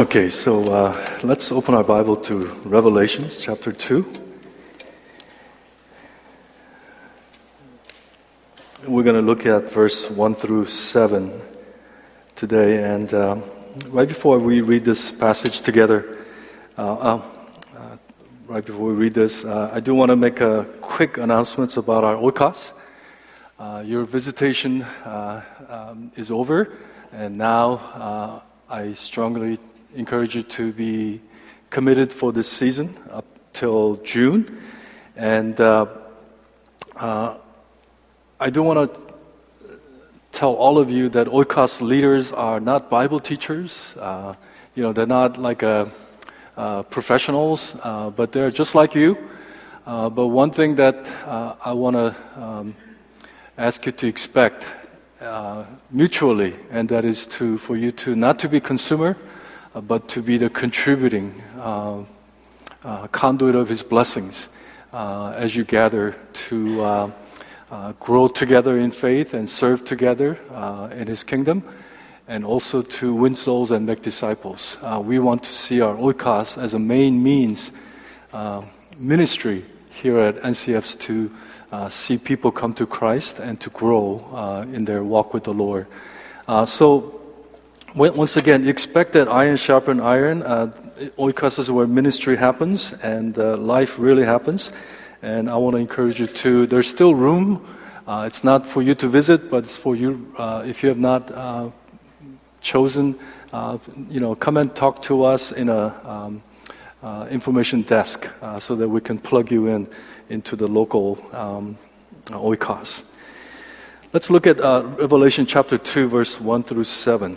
Okay, so let's open our Bible to Revelation chapter 2. We're going to look at verse 1 through 7 today. And right before we read this passage together, I do want to make a quick announcement about our Oikos. Your visitation is over, and now I strongly encourage you to be committed for this season up till June. And I do want to tell all of you that Oikos leaders are not Bible teachers. They're not like professionals, but they're just like you. But one thing that I want to ask you to expect mutually, and that is for you to not to be consumer, but to be the contributing conduit of His blessings as you gather to grow together in faith and serve together in His kingdom, and also to win souls and make disciples. We want to see our Oikos as a main means ministry here at NCFC to see people come to Christ and to grow in their walk with the Lord. Once again, expect that iron sharpens iron. Oikos is where ministry happens and life really happens. And I want to encourage you to, there's still room. It's not for you to visit, but it's for you, if you have not chosen, come and talk to us in a information desk so that we can plug you into the local Oikos. Let's look at Revelation chapter 2, verse 1 through 7.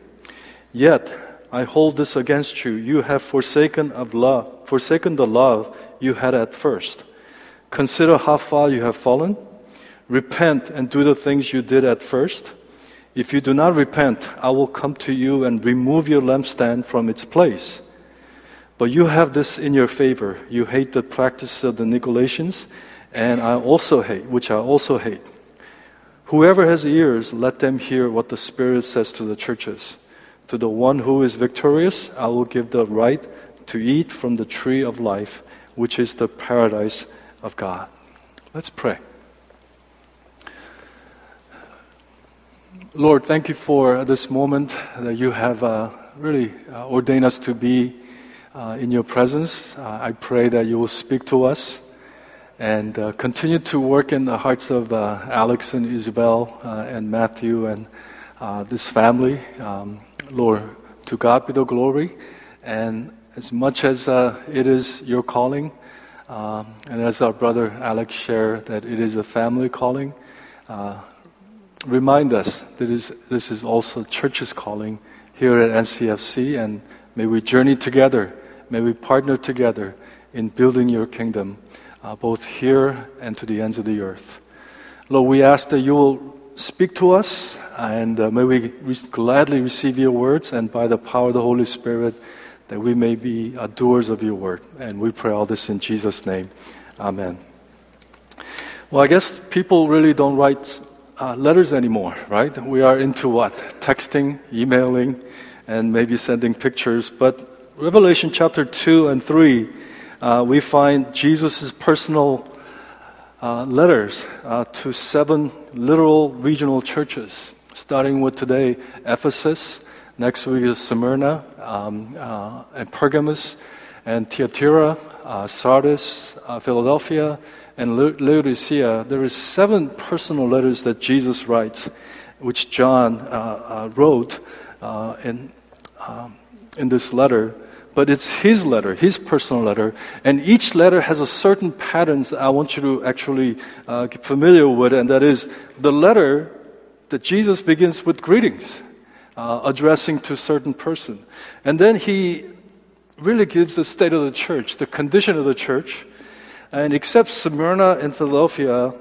Yet I hold this against you: you have forsaken the love you had at first. Consider how far you have fallen. Repent and do the things you did at first. If you do not repent, I will come to you and remove your lampstand from its place. But you have this in your favor: you hate the practice of the Nicolaitans, which I also hate. Whoever has ears, let them hear what the Spirit says to the churches. To the one who is victorious, I will give the right to eat from the tree of life, which is the paradise of God." Let's pray. Lord, thank you for this moment that you have really ordained us to be in your presence. I pray that you will speak to us and continue to work in the hearts of Alex and Isabel and Matthew and this family. Lord, to God be the glory, and as much as it is your calling, and as our brother Alex shared, that it is a family calling, remind us that this is also church's calling here at NCFC, and may we journey together, may we partner together in building your kingdom, both here and to the ends of the earth. Lord, we ask that you will speak to us, and may we gladly receive your words, and by the power of the Holy Spirit, that we may be doers of your word. And we pray all this in Jesus' name. Amen. Well, I guess people really don't write letters anymore, right? We are into what? Texting, emailing, and maybe sending pictures. But Revelation chapter 2 and 3, we find Jesus' personal letters to seven literal regional churches, starting with today Ephesus, next week is Smyrna, and Pergamos, and Thyatira, Sardis, Philadelphia, and Laodicea. There is seven personal letters that Jesus writes, which John wrote in this letter. But it's his letter, his personal letter, and each letter has a certain pattern that I want you to actually get familiar with, and that is the letter that Jesus begins with greetings. addressing to a certain person. And then he really gives the state of the church, the condition of the church, and except Smyrna and Philadelphia,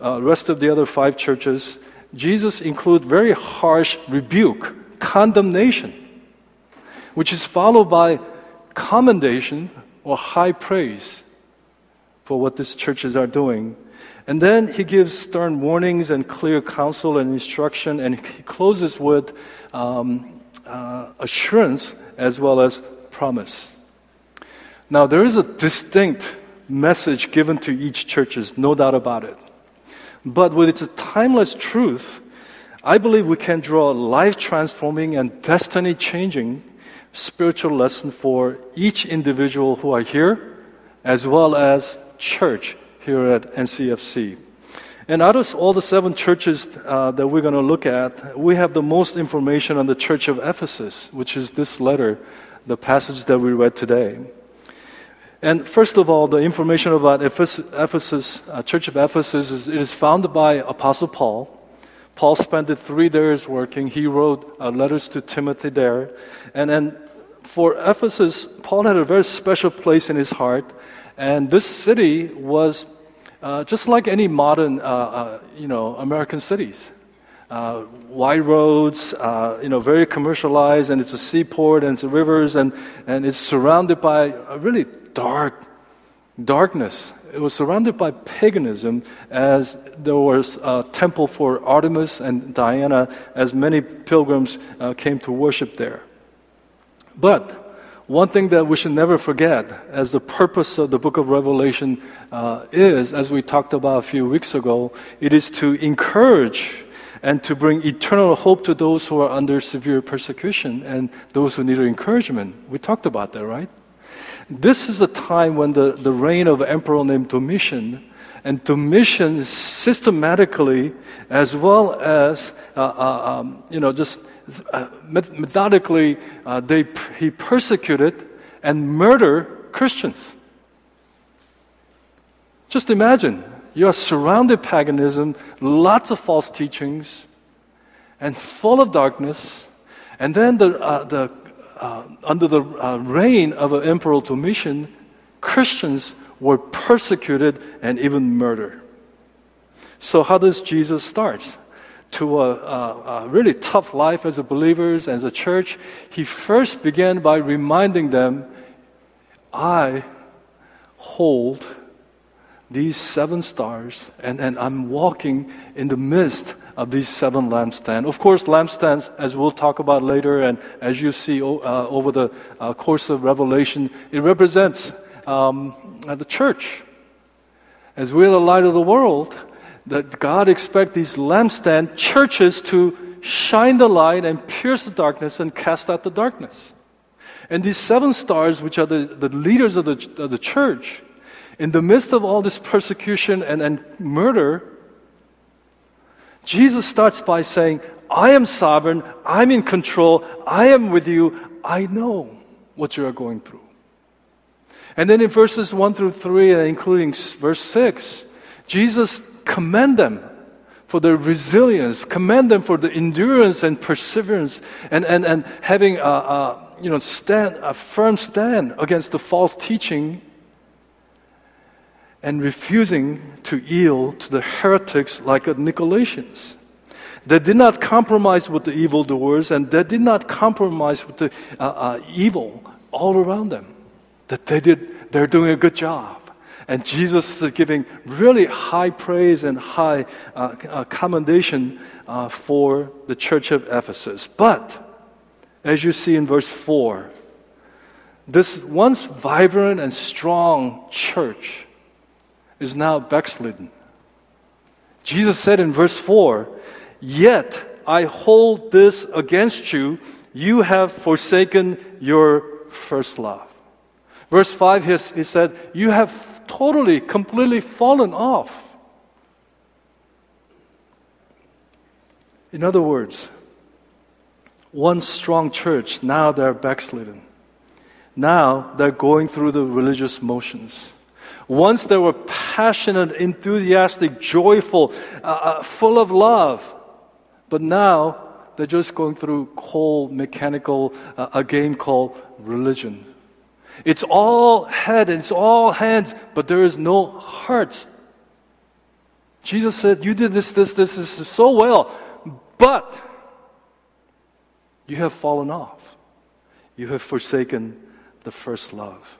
rest of the other five churches, Jesus includes very harsh rebuke, condemnation, which is followed by commendation or high praise for what these churches are doing. And then he gives stern warnings and clear counsel and instruction, and he closes with assurance as well as promise. Now, there is a distinct message given to each church, no doubt about it. But with its timeless truth, I believe we can draw a life-transforming and destiny-changing spiritual lesson for each individual who are here, as well as church here at NCFC. And out of all the seven churches that we're going to look at, we have the most information on the Church of Ephesus, which is this letter, the passage that we read today. And first of all, the information about Ephesus, Church of Ephesus, it is founded by Apostle Paul. Paul spent 3 days working. He wrote letters to Timothy there. And then for Ephesus, Paul had a very special place in his heart. And this city was just like any modern, American cities. Wide roads, very commercialized, and it's a seaport, and it's rivers, and it's surrounded by a really darkness. It was surrounded by paganism, as there was a temple for Artemis and Diana, as many pilgrims came to worship there. But one thing that we should never forget, as the purpose of the book of Revelation is, as we talked about a few weeks ago, it is to encourage and to bring eternal hope to those who are under severe persecution and those who need encouragement. We talked about that, right? This is a time when the reign of an emperor named Domitian, and Domitian systematically, as well as, methodically, he persecuted and murdered Christians. Just imagine. You are surrounded by paganism, lots of false teachings, and full of darkness. And then under the reign of Emperor Domitian, Christians were persecuted and even murdered. So how does Jesus start? To a really tough life as a believers, as a church, he first began by reminding them, I hold these 7 stars, and I'm walking in the midst of these 7 lampstands. Of course, lampstands, as we'll talk about later, and as you see over the course of Revelation, it represents the church. As we're the light of the world, that God expects these lampstand churches to shine the light and pierce the darkness and cast out the darkness. And these 7 stars, which are the leaders of the church, in the midst of all this persecution and murder, Jesus starts by saying, I am sovereign, I'm in control, I am with you, I know what you are going through. And then in verses 1 through 3, and including verse 6, Jesus commends them for their resilience, commend them for the endurance and perseverance, and having a firm stand against the false teaching, and refusing to yield to the heretics like the Nicolaitans. They did not compromise with the evildoers, and they did not compromise with the evil all around them. That they're doing a good job. And Jesus is giving really high praise and high commendation for the Church of Ephesus. But, as you see in verse 4, this once vibrant and strong church is now backslidden. Jesus said in verse 4, yet I hold this against you, you have forsaken your first love. Verse 5, he said, you have totally, completely fallen off. In other words, one strong church, now they're backslidden. Now they're going through the religious motions. Once they were passionate, enthusiastic, joyful, full of love, but now They're just going through cold, mechanical, a game called religion. It's all head and it's all hands, but there is no heart. Jesus said, you did this so well, but you have fallen off. You have forsaken the first love.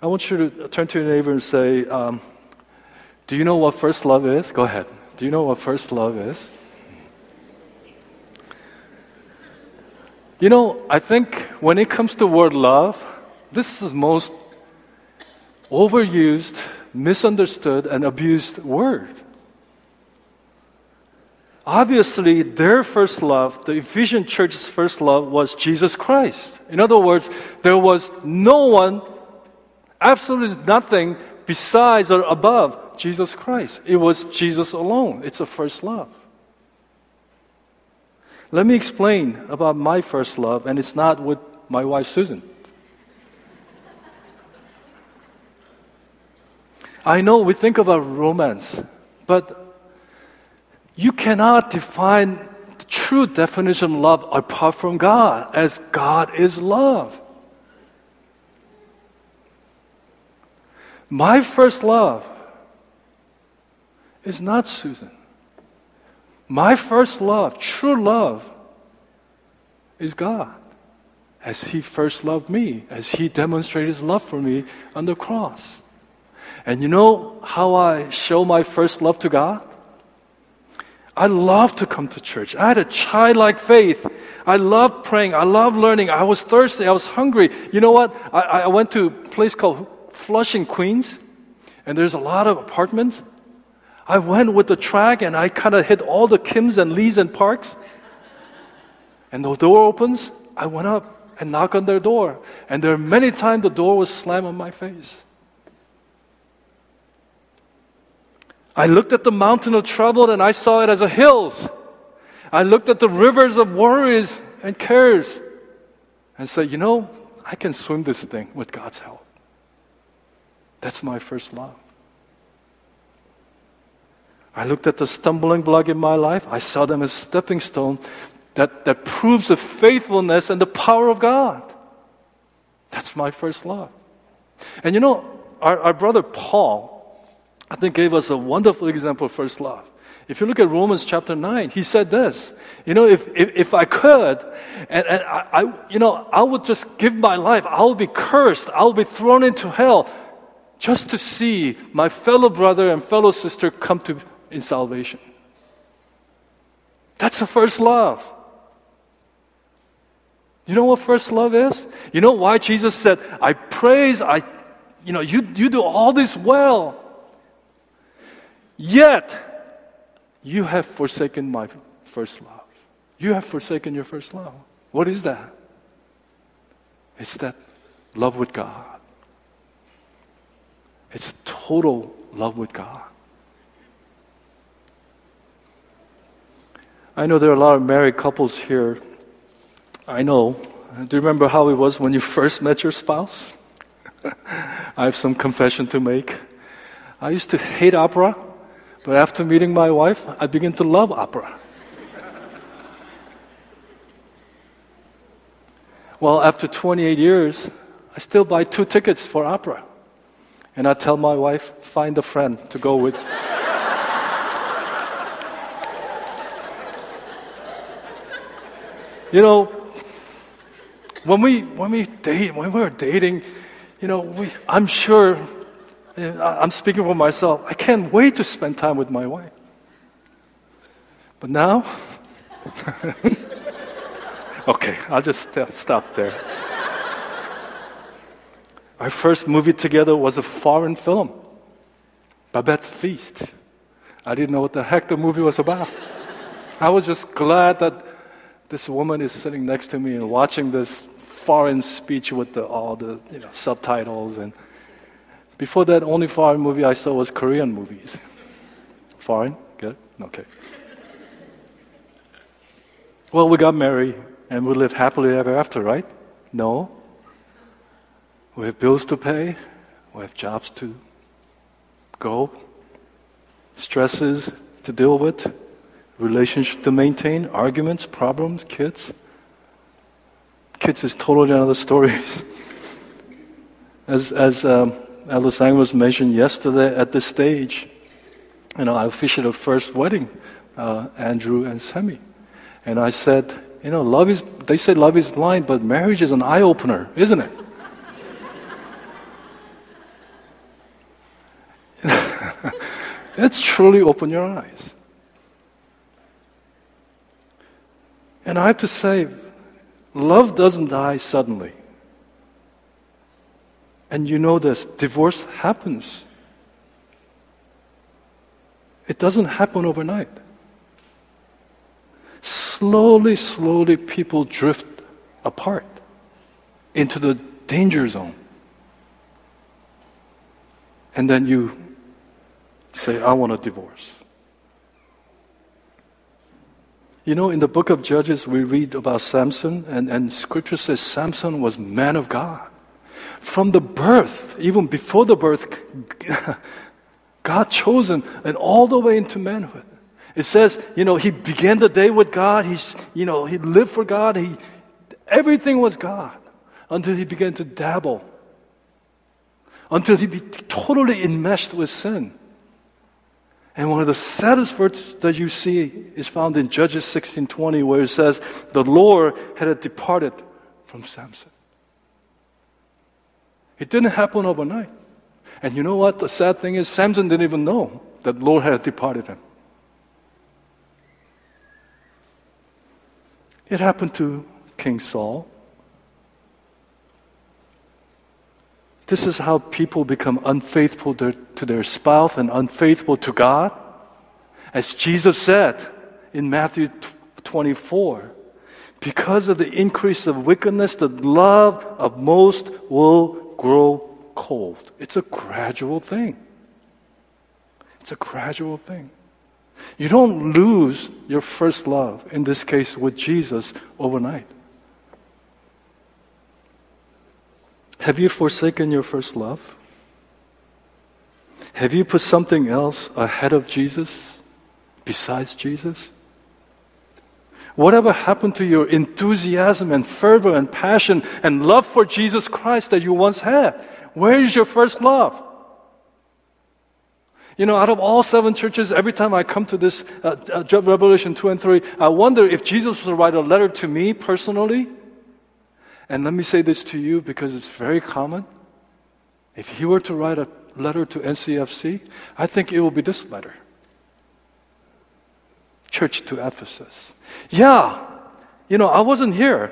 I want you to turn to your neighbor and say, do you know what first love is? Go ahead. Do you know what first love is? You know, I think when it comes to word love, this is the most overused, misunderstood, and abused word. Obviously, their first love, the Ephesian church's first love, was Jesus Christ. In other words, there was no one, absolutely nothing besides or above Jesus Christ. It was Jesus alone. It's a first love. Let me explain about my first love, and it's not with my wife, Susan. I know we think about romance, but you cannot define the true definition of love apart from God, as God is love. My first love is not Susan. My first love, true love, is God, as He first loved me, as He demonstrated His love for me on the cross. And you know how I show my first love to God? I love to come to church. I had a childlike faith. I loved praying. I loved learning. I was thirsty. I was hungry. You know what? I went to a place called Flushing, Queens, and there's a lot of apartments. I went with the track, and I kind of hit all the Kims and Lees and Parks. And the door opens. I went up and knocked on their door. And there are many times the door was slammed on my face. I looked at the mountain of trouble, and I saw it as a hills. I looked at the rivers of worries and cares and said, you know, I can swim this thing with God's help. That's my first love. I looked at the stumbling block in my life. I saw them as stepping stone that proves the faithfulness and the power of God. That's my first love. And you know, our brother Paul, I think, gave us a wonderful example of first love. If you look at Romans chapter 9, he said this, you know, if I could, and I you know, I would just give my life. I would be cursed. I would be thrown into hell just to see my fellow brother and fellow sister come to in salvation. That's the first love. You know what first love is? You know why Jesus said, I praise, you do all this well, yet you have forsaken my first love. You have forsaken your first love. What is that? It's that love with God. It's total love with God. I know there are a lot of married couples here. I know. Do you remember how it was when you first met your spouse? I have some confession to make. I used to hate opera, but after meeting my wife, I began to love opera. Well, after 28 years, I still buy 2 tickets for opera. And I tell my wife, find a friend to go with. You know, when we were dating, you know, I'm sure, I'm speaking for myself, I can't wait to spend time with my wife. But now, okay, I'll just stop there. Our first movie together was a foreign film, Babette's Feast. I didn't know what the heck the movie was about. I was just glad that this woman is sitting next to me and watching this foreign speech with all the subtitles. And before that, only foreign movie I saw was Korean movies. Foreign? Good? Okay. Well, we got married and we lived happily ever after, right? No. We have bills to pay. We have jobs to go. Stresses to deal with. relationship to maintain, arguments, problems, kids. Kids is totally another story. As Elisang was mentioned yesterday at this stage, you know, I officiated the first wedding, Andrew and Sammy. And I said, you know, they say love is blind, but marriage is an eye-opener, isn't it? It's truly open your eyes. And I have to say, love doesn't die suddenly. And you know this, divorce happens. It doesn't happen overnight. Slowly, slowly people drift apart into the danger zone. And then you say, I want a divorce. You know, in the book of Judges, we read about Samson, and scripture says Samson was man of God. From the birth, even before the birth, God chosen, and all the way into manhood. It says, you know, he began the day with God. He lived for God. Everything was God until he began to dabble, until he be totally enmeshed with sin. And one of the saddest verses that you see is found in Judges 16:20, where it says, the Lord had departed from Samson. It didn't happen overnight. And you know what? The sad thing is, Samson didn't even know that the Lord had departed him. It happened to King Saul. This is how people become unfaithful to their spouse and unfaithful to God. As Jesus said in Matthew 24, because of the increase of wickedness, the love of most will grow cold. It's a gradual thing. It's a gradual thing. You don't lose your first love, in this case with Jesus, overnight. Have you forsaken your first love? Have you put something else ahead of Jesus, besides Jesus? Whatever happened to your enthusiasm and fervor and passion and love for Jesus Christ that you once had? Where is your first love? You know, out of all seven churches, every time I come to this Revelation 2 and 3, I wonder if Jesus was to write a letter to me personally. And let me say this to you because it's very common. If he were to write a letter to NCFC, I think it will be this letter. Church to Ephesus. Yeah, you know, I wasn't here.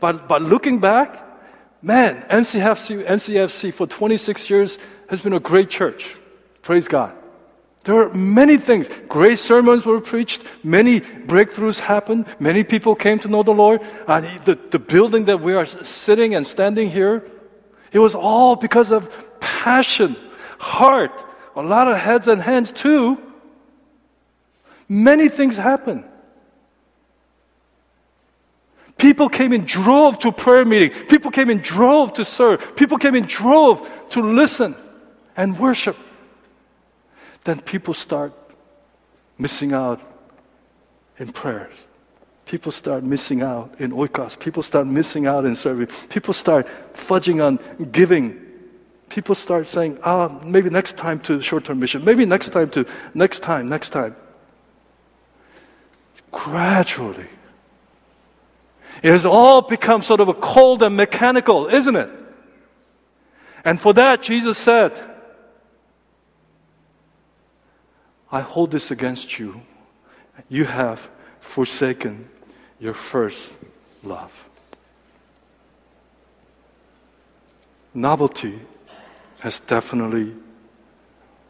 But looking back, man, NCFC for 26 years has been a great church. Praise God. There were many things. Great sermons were preached. Many breakthroughs happened. Many people came to know the Lord. And the building that we are sitting and standing here, it was all because of passion, heart, a lot of heads and hands too. Many things happened. People came in drove to prayer meeting. People came in drove to serve. People came in drove to listen and worship. Then people start missing out in prayers. People start missing out in Oikos. People start missing out in serving. People start fudging on giving. People start saying, maybe next time to short-term mission. Maybe next time. Gradually. It has all become sort of a cold and mechanical, isn't it? And for that, Jesus said, I hold this against you. You have forsaken your first love. Novelty has definitely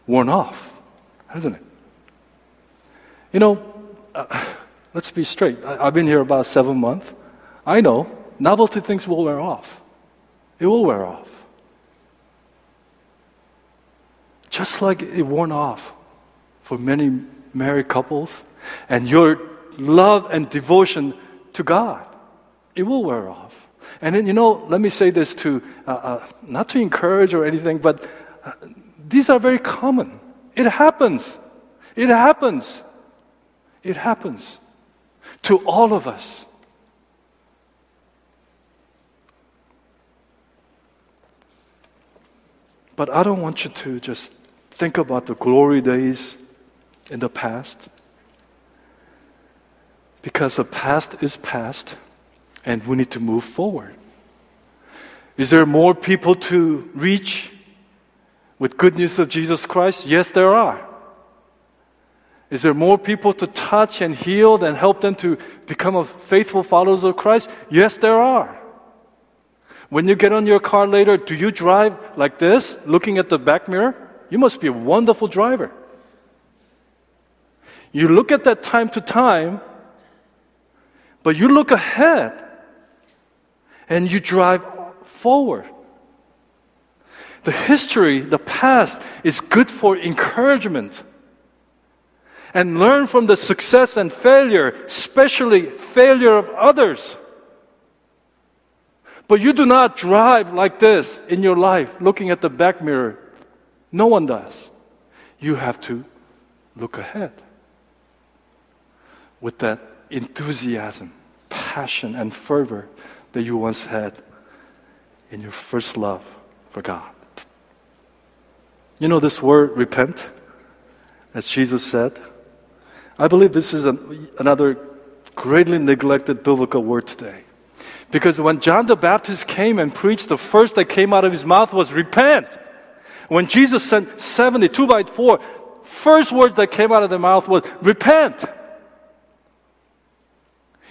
worn off, hasn't it? You know, let's be straight. I've been here about 7 months. I know, novelty things will wear off. It will wear off. Just like it worn off for many married couples, and your love and devotion to God, it will wear off. And then, you know, let me say this to, not to encourage or anything, but these are very common. It happens. It happens to all of us. But I don't want you to just think about the glory days in the past, because the past is past and we need to move forward. Is there more people to reach with good news of Jesus Christ? Yes, there are. Is there more people to touch and heal and help them to become a faithful followers of Christ? Yes, there are. When you get on your car later, do you drive like this, looking at the back mirror? You must be a wonderful driver. You look at that time to time, but you look ahead and you drive forward. The history, the past, is good for encouragement. And learn from the success and failure, especially failure of others. But you do not drive like this in your life, looking at the back mirror. No one does. You have to look ahead with that enthusiasm, passion, and fervor that you once had in your first love for God. You know this word, repent, as Jesus said? I believe this is another greatly neglected biblical word today. Because when John the Baptist came and preached, the first that came out of his mouth was repent. When Jesus sent 72 by 4, first words that came out of their mouth was repent.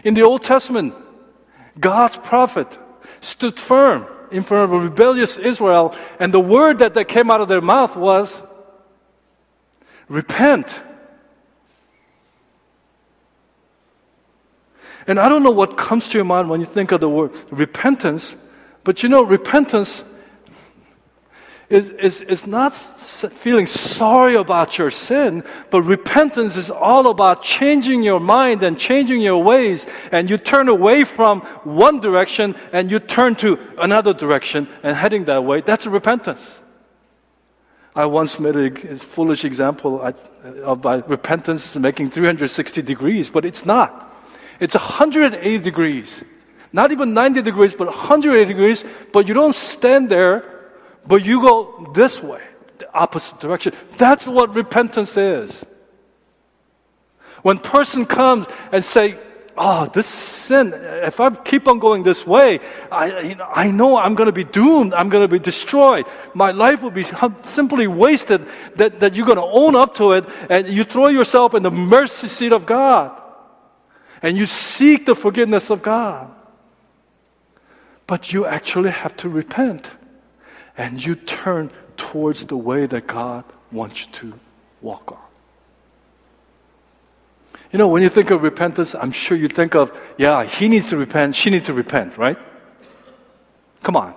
In the Old Testament, God's prophet stood firm in front of a rebellious Israel, and the word that came out of their mouth was repent. And I don't know what comes to your mind when you think of the word repentance, but you know, repentance is not feeling sorry about your sin, but repentance is all about changing your mind and changing your ways, and you turn away from one direction and you turn to another direction and heading that way. That's repentance. I once made a foolish example of repentance making 360 degrees, but it's not. It's 180 degrees. Not even 90 degrees, but 180 degrees. But you don't stand there, but you go this way, the opposite direction. That's what repentance is. When a person comes and say, oh, this sin, if I keep on going this way, I know I'm going to be doomed. I'm going to be destroyed. My life will be simply wasted. That you're going to own up to it, and you throw yourself in the mercy seat of God. And you seek the forgiveness of God. But you actually have to repent. And you turn towards the way that God wants you to walk on. You know, when you think of repentance, I'm sure you think of, yeah, he needs to repent, she needs to repent, right? Come on.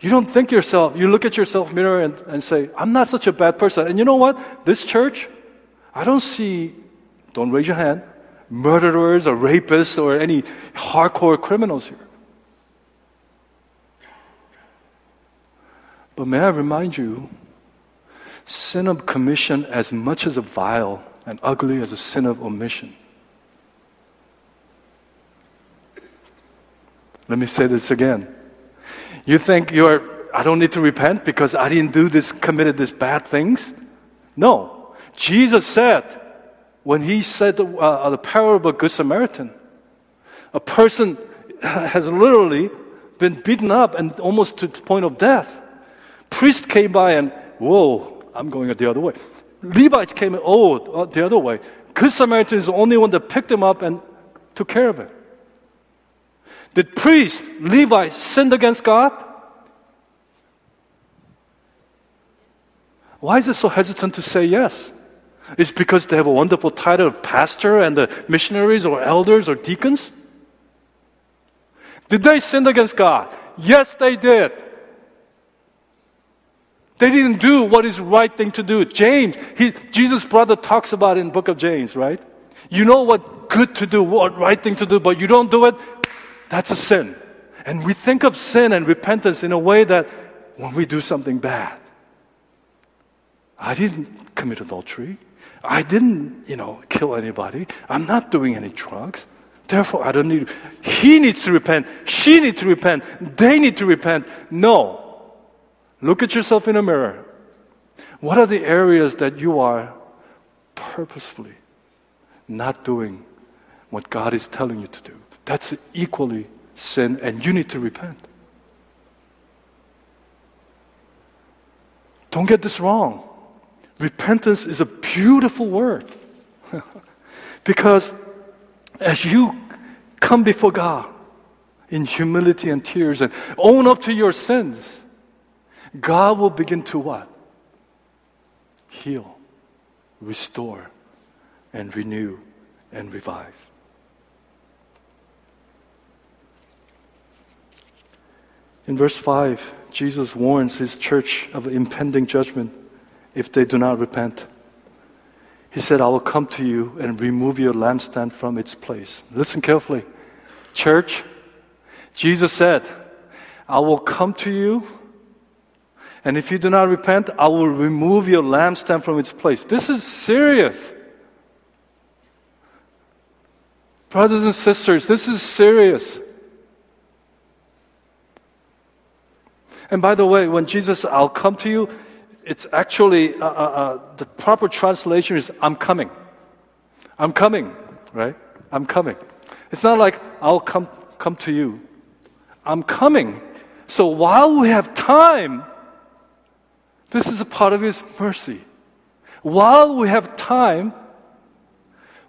You don't think yourself, you look at yourself in the mirror and say, I'm not such a bad person. And you know what? This church, I don't see... Don't raise your hand. Murderers or rapists or any hardcore criminals here. But may I remind you, sin of commission, as much as a vile and ugly as a sin of omission. Let me say this again. You think I don't need to repent because I didn't do this, committed these bad things? No. Jesus said, when he said the parable of a Good Samaritan, a person has literally been beaten up and almost to the point of death. Priest came by and, whoa, I'm going the other way. Levites came and, oh, the other way. Good Samaritan is the only one that picked him up and took care of him. Did priest, Levites, sinned against God? Why is it so hesitant to say yes? It's because they have a wonderful title of pastor and the missionaries or elders or deacons? Did they sin against God? Yes, they did. They didn't do what is the right thing to do. James, Jesus' brother talks about it in the book of James, right? You know what good to do, what right thing to do, but you don't do it, that's a sin. And we think of sin and repentance in a way that when we do something bad, I didn't commit adultery. I didn't, kill anybody. I'm not doing any drugs. Therefore, I don't need. He needs to repent. She needs to repent. They need to repent. No. Look at yourself in a mirror. What are the areas that you are purposefully not doing what God is telling you to do? That's equally sin, and you need to repent. Don't get this wrong. Repentance is a beautiful word. Because as you come before God in humility and tears and own up to your sins, God will begin to what? Heal, restore, and renew, and revive. In verse 5, Jesus warns his church of impending judgment if they do not repent. He said, I will come to you and remove your lampstand from its place. Listen carefully. Church, Jesus said, I will come to you, and if you do not repent, I will remove your lampstand from its place. This is serious. Brothers and sisters, this is serious. And by the way, when Jesus says, I'll come to you, it's actually, the proper translation is, I'm coming. I'm coming, right? I'm coming. It's not like, I'll come to you. I'm coming. So while we have time, this is a part of His mercy. While we have time,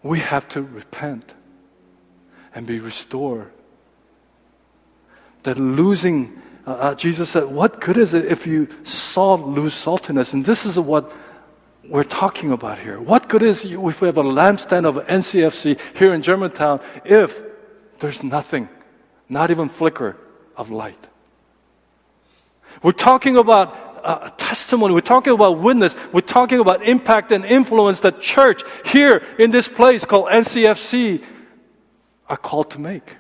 we have to repent and be restored. That losing Jesus said, what good is it if you salt lose saltiness? And this is what we're talking about here. What good is it if we have a lampstand of NCFC here in Germantown if there's nothing, not even flicker of light? We're talking about testimony. We're talking about witness. We're talking about impact and influence that church here in this place called NCFC are called to make.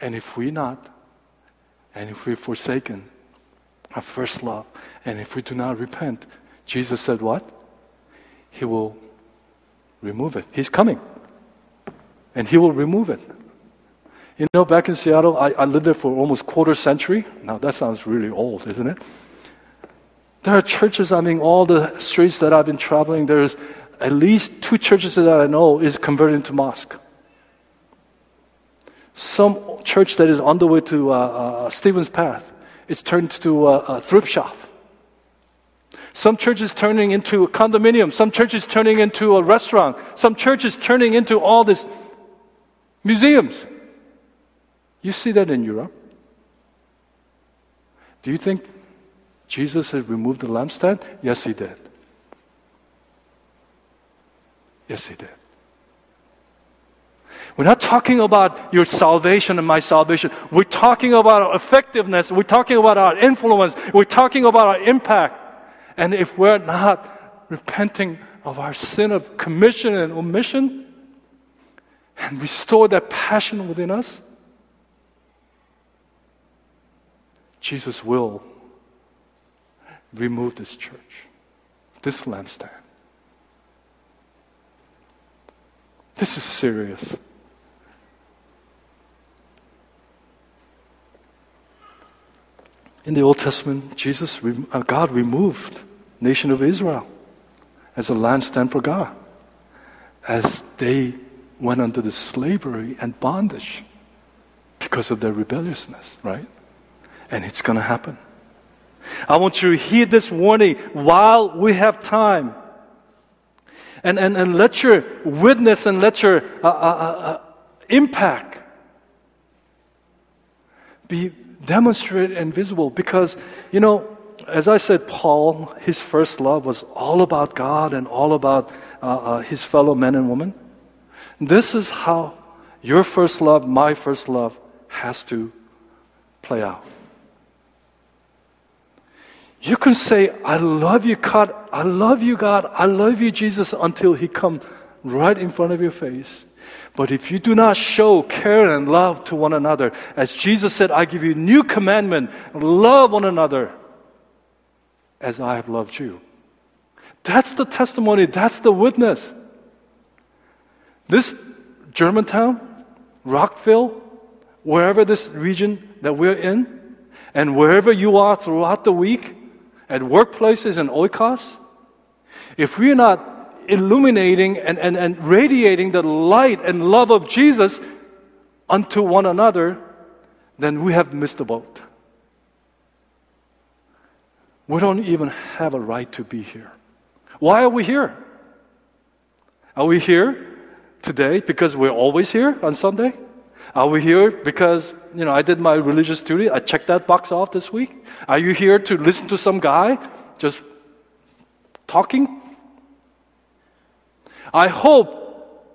And if we're not, and if we're forsaken our first love, and if we do not repent, Jesus said what? He will remove it. He's coming. And He will remove it. Back in Seattle, I lived there for almost quarter century. Now that sounds really old, isn't it? There are churches, all the streets that I've been traveling, there's at least 2 churches that I know is converted into mosque. Some church that is on the way to Stephen's Path, it's turned to a thrift shop. Some church is turning into a condominium. Some church is turning into a restaurant. Some church is turning into all these museums. You see that in Europe. Do you think Jesus had removed the lampstand? Yes, He did. Yes, He did. We're not talking about your salvation and my salvation. We're talking about our effectiveness. We're talking about our influence. We're talking about our impact. And if we're not repenting of our sin of commission and omission and restore that passion within us, Jesus will remove this church, this lampstand. This is serious. In the Old Testament, God removed the nation of Israel as a lampstand for God as they went under the slavery and bondage because of their rebelliousness, right? And it's going to happen. I want you to hear this warning while we have time. And let your witness and let your impact be demonstrated and visible. Because, as I said, Paul, his first love was all about God and all about his fellow men and women. This is how your first love, my first love, has to play out. You can say, I love you, God, I love you, God, I love you, Jesus, until He comes right in front of your face. But if you do not show care and love to one another, as Jesus said, I give you a new commandment, love one another as I have loved you. That's the testimony. That's the witness. This Germantown, Rockville, wherever this region that we're in, and wherever you are throughout the week, at workplaces and Oikos, if we're not illuminating and radiating the light and love of Jesus unto one another, then we have missed the boat. We don't even have a right to be here. Why are we here? Are we here today because we're always here on Sunday? Are we here because, you know, I did my religious duty, I checked that box off this week? Are you here to listen to some guy just talking? I hope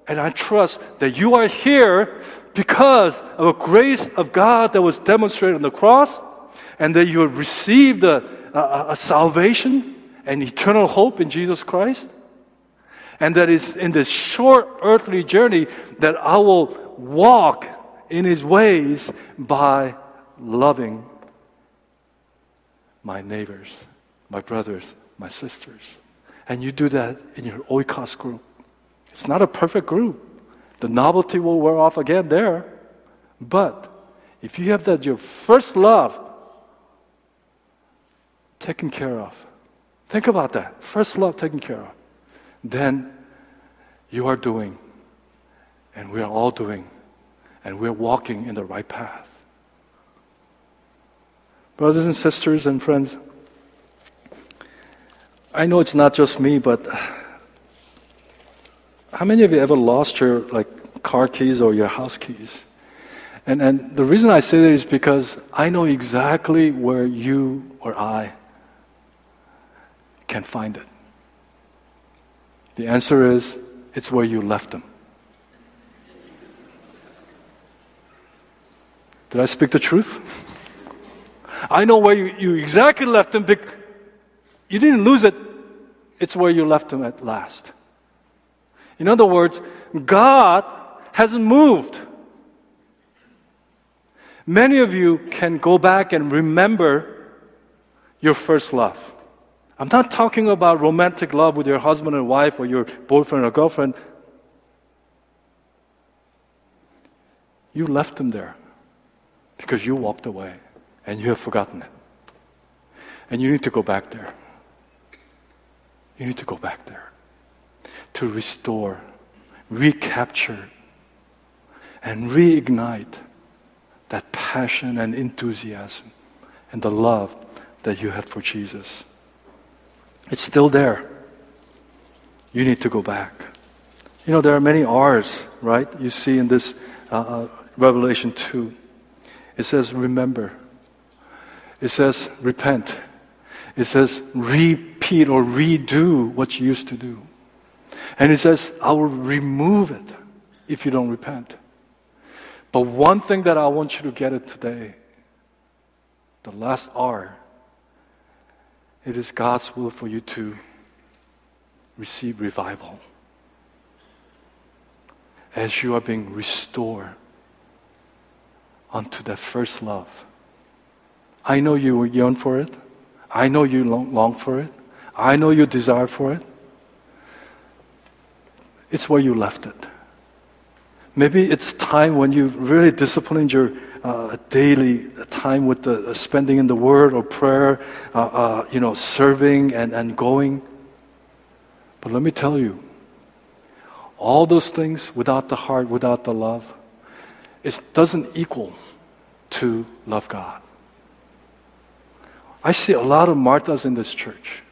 and I trust that you are here because of the grace of God that was demonstrated on the cross, and that you have received a salvation and eternal hope in Jesus Christ, and that is in this short earthly journey that I will walk in His ways by loving my neighbors, my brothers, my sisters. And you do that in your Oikos group. It's not a perfect group. The novelty will wear off again there. But if you have that, your first love taken care of, think about that. First love taken care of. Then you are doing, and we are all doing, and we are walking in the right path. Brothers and sisters and friends, I know it's not just me, but how many of you ever lost your car keys or your house keys? And the reason I say that is because I know exactly where you or I can find it. The answer is, it's where you left them. Did I speak the truth? I know where you exactly left them. You didn't lose it. It's where you left them at last. In other words, God hasn't moved. Many of you can go back and remember your first love. I'm not talking about romantic love with your husband and wife or your boyfriend or girlfriend. You left them there because you walked away and you have forgotten it. And you need to go back there. You need to go back there to restore, recapture, and reignite that passion and enthusiasm and the love that you had for Jesus. It's still there. You need to go back. You know, there are many R's, right? You see in this Revelation 2. It says, remember. It says, repent. It says, repeat or redo what you used to do. And it says, I will remove it if you don't repent. But one thing that I want you to get it today, the last R, it is God's will for you to receive revival as you are being restored unto that first love. I know you yearn for it. I know you long for it. I know you desire for it. It's where you left it. Maybe it's time when you really disciplined your daily time with the spending in the Word or prayer, serving and going. But let me tell you, all those things without the heart, without the love, it doesn't equal to love God. I see a lot of Marthas in this church.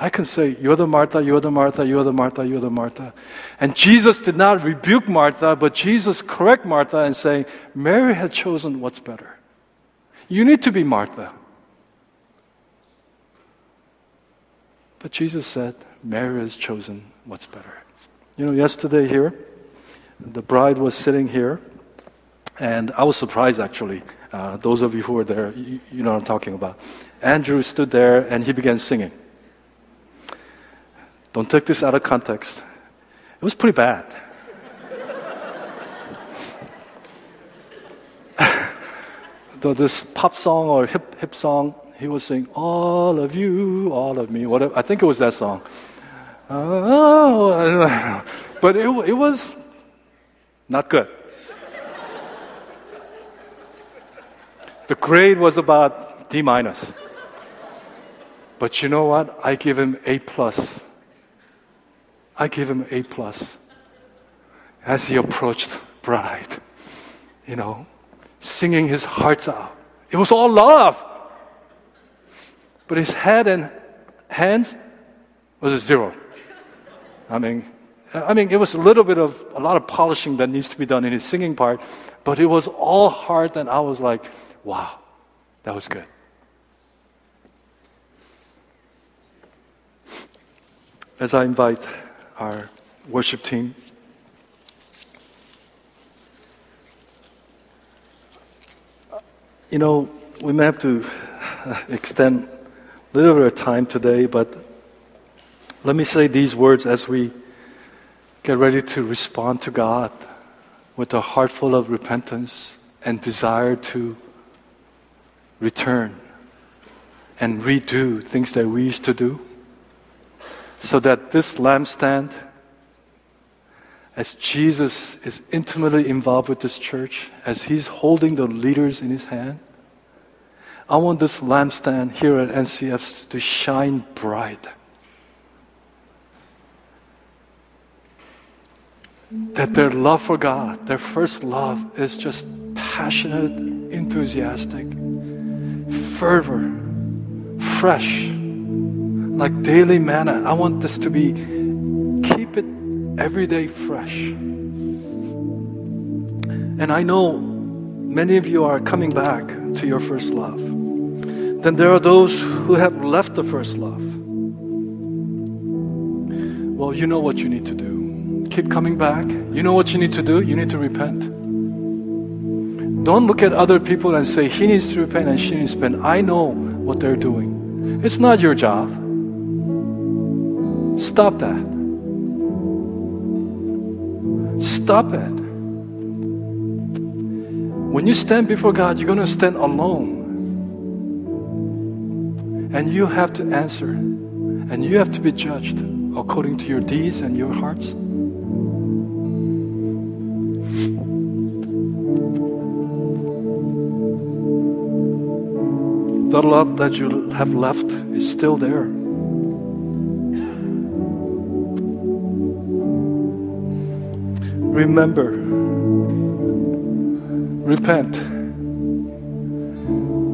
I can say, you're the Martha, you're the Martha, you're the Martha, you're the Martha. And Jesus did not rebuke Martha, but Jesus corrected Martha and saying, Mary had chosen what's better. You need to be Martha. But Jesus said, Mary has chosen what's better. You know, yesterday here, the bride was sitting here, and I was surprised actually. Those of you who were there, you know what I'm talking about. Andrew stood there and he began singing. Don't take this out of context. It was pretty bad. This pop song or hip song, He was saying, all of you, all of me, whatever. I think it was that song. Oh, but it was not good. The grade was about D minus. But you know what? I give him A plus. I give him A plus. As he approached bride, you know, singing his hearts out. It was all love. But his head and hands was a zero. I mean, it was a lot of polishing that needs to be done in his singing part, but it was all heart, and I was like, wow, that was good. As I invite our worship team, you know, we may have to extend a little bit of time today, but let me say these words as we get ready to respond to God with a heart full of repentance and desire to return and redo things that we used to do, so that this lampstand, as Jesus is intimately involved with this church, as he's holding the leaders in his hand, I want this lampstand here at NCF to shine bright. That their love for God, their first love, is just passionate, enthusiastic, fervor, fresh, like daily manna. I want this to be, keep it every day fresh. And I know many of you are coming back to your first love. Then there are those who have left the first love. Well, you know what you need to do. Keep coming back. You know what you need to do? You need to repent. Don't look at other people and say, he needs to repent and she needs to repent. I know what they're doing. It's not your job. Stop that. Stop it. When you stand before God, you're going to stand alone. And you have to answer. And you have to be judged according to your deeds and your hearts. The love that you have left is still there. Remember, repent,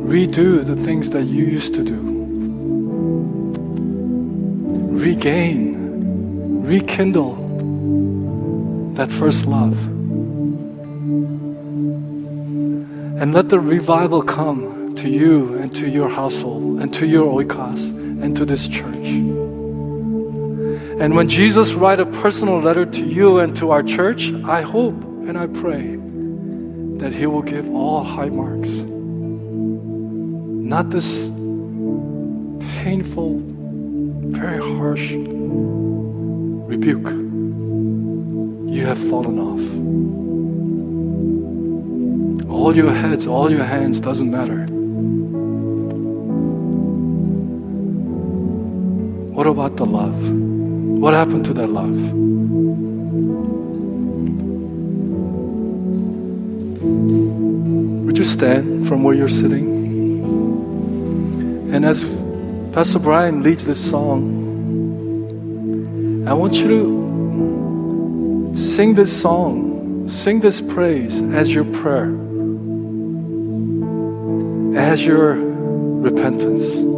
redo the things that you used to do, regain, rekindle that first love, and let the revival come to you and to your household and to your Oikos and to this church. And when Jesus writes a personal letter to you and to our church, I hope and I pray that he will give all high marks. Not this painful, very harsh rebuke. You have fallen off. All your heads, all your hands, doesn't matter. What about the love? What happened to that love? Would you stand from where you're sitting? And as Pastor Brian leads this song, I want you to sing this song, sing this praise as your prayer, as your repentance.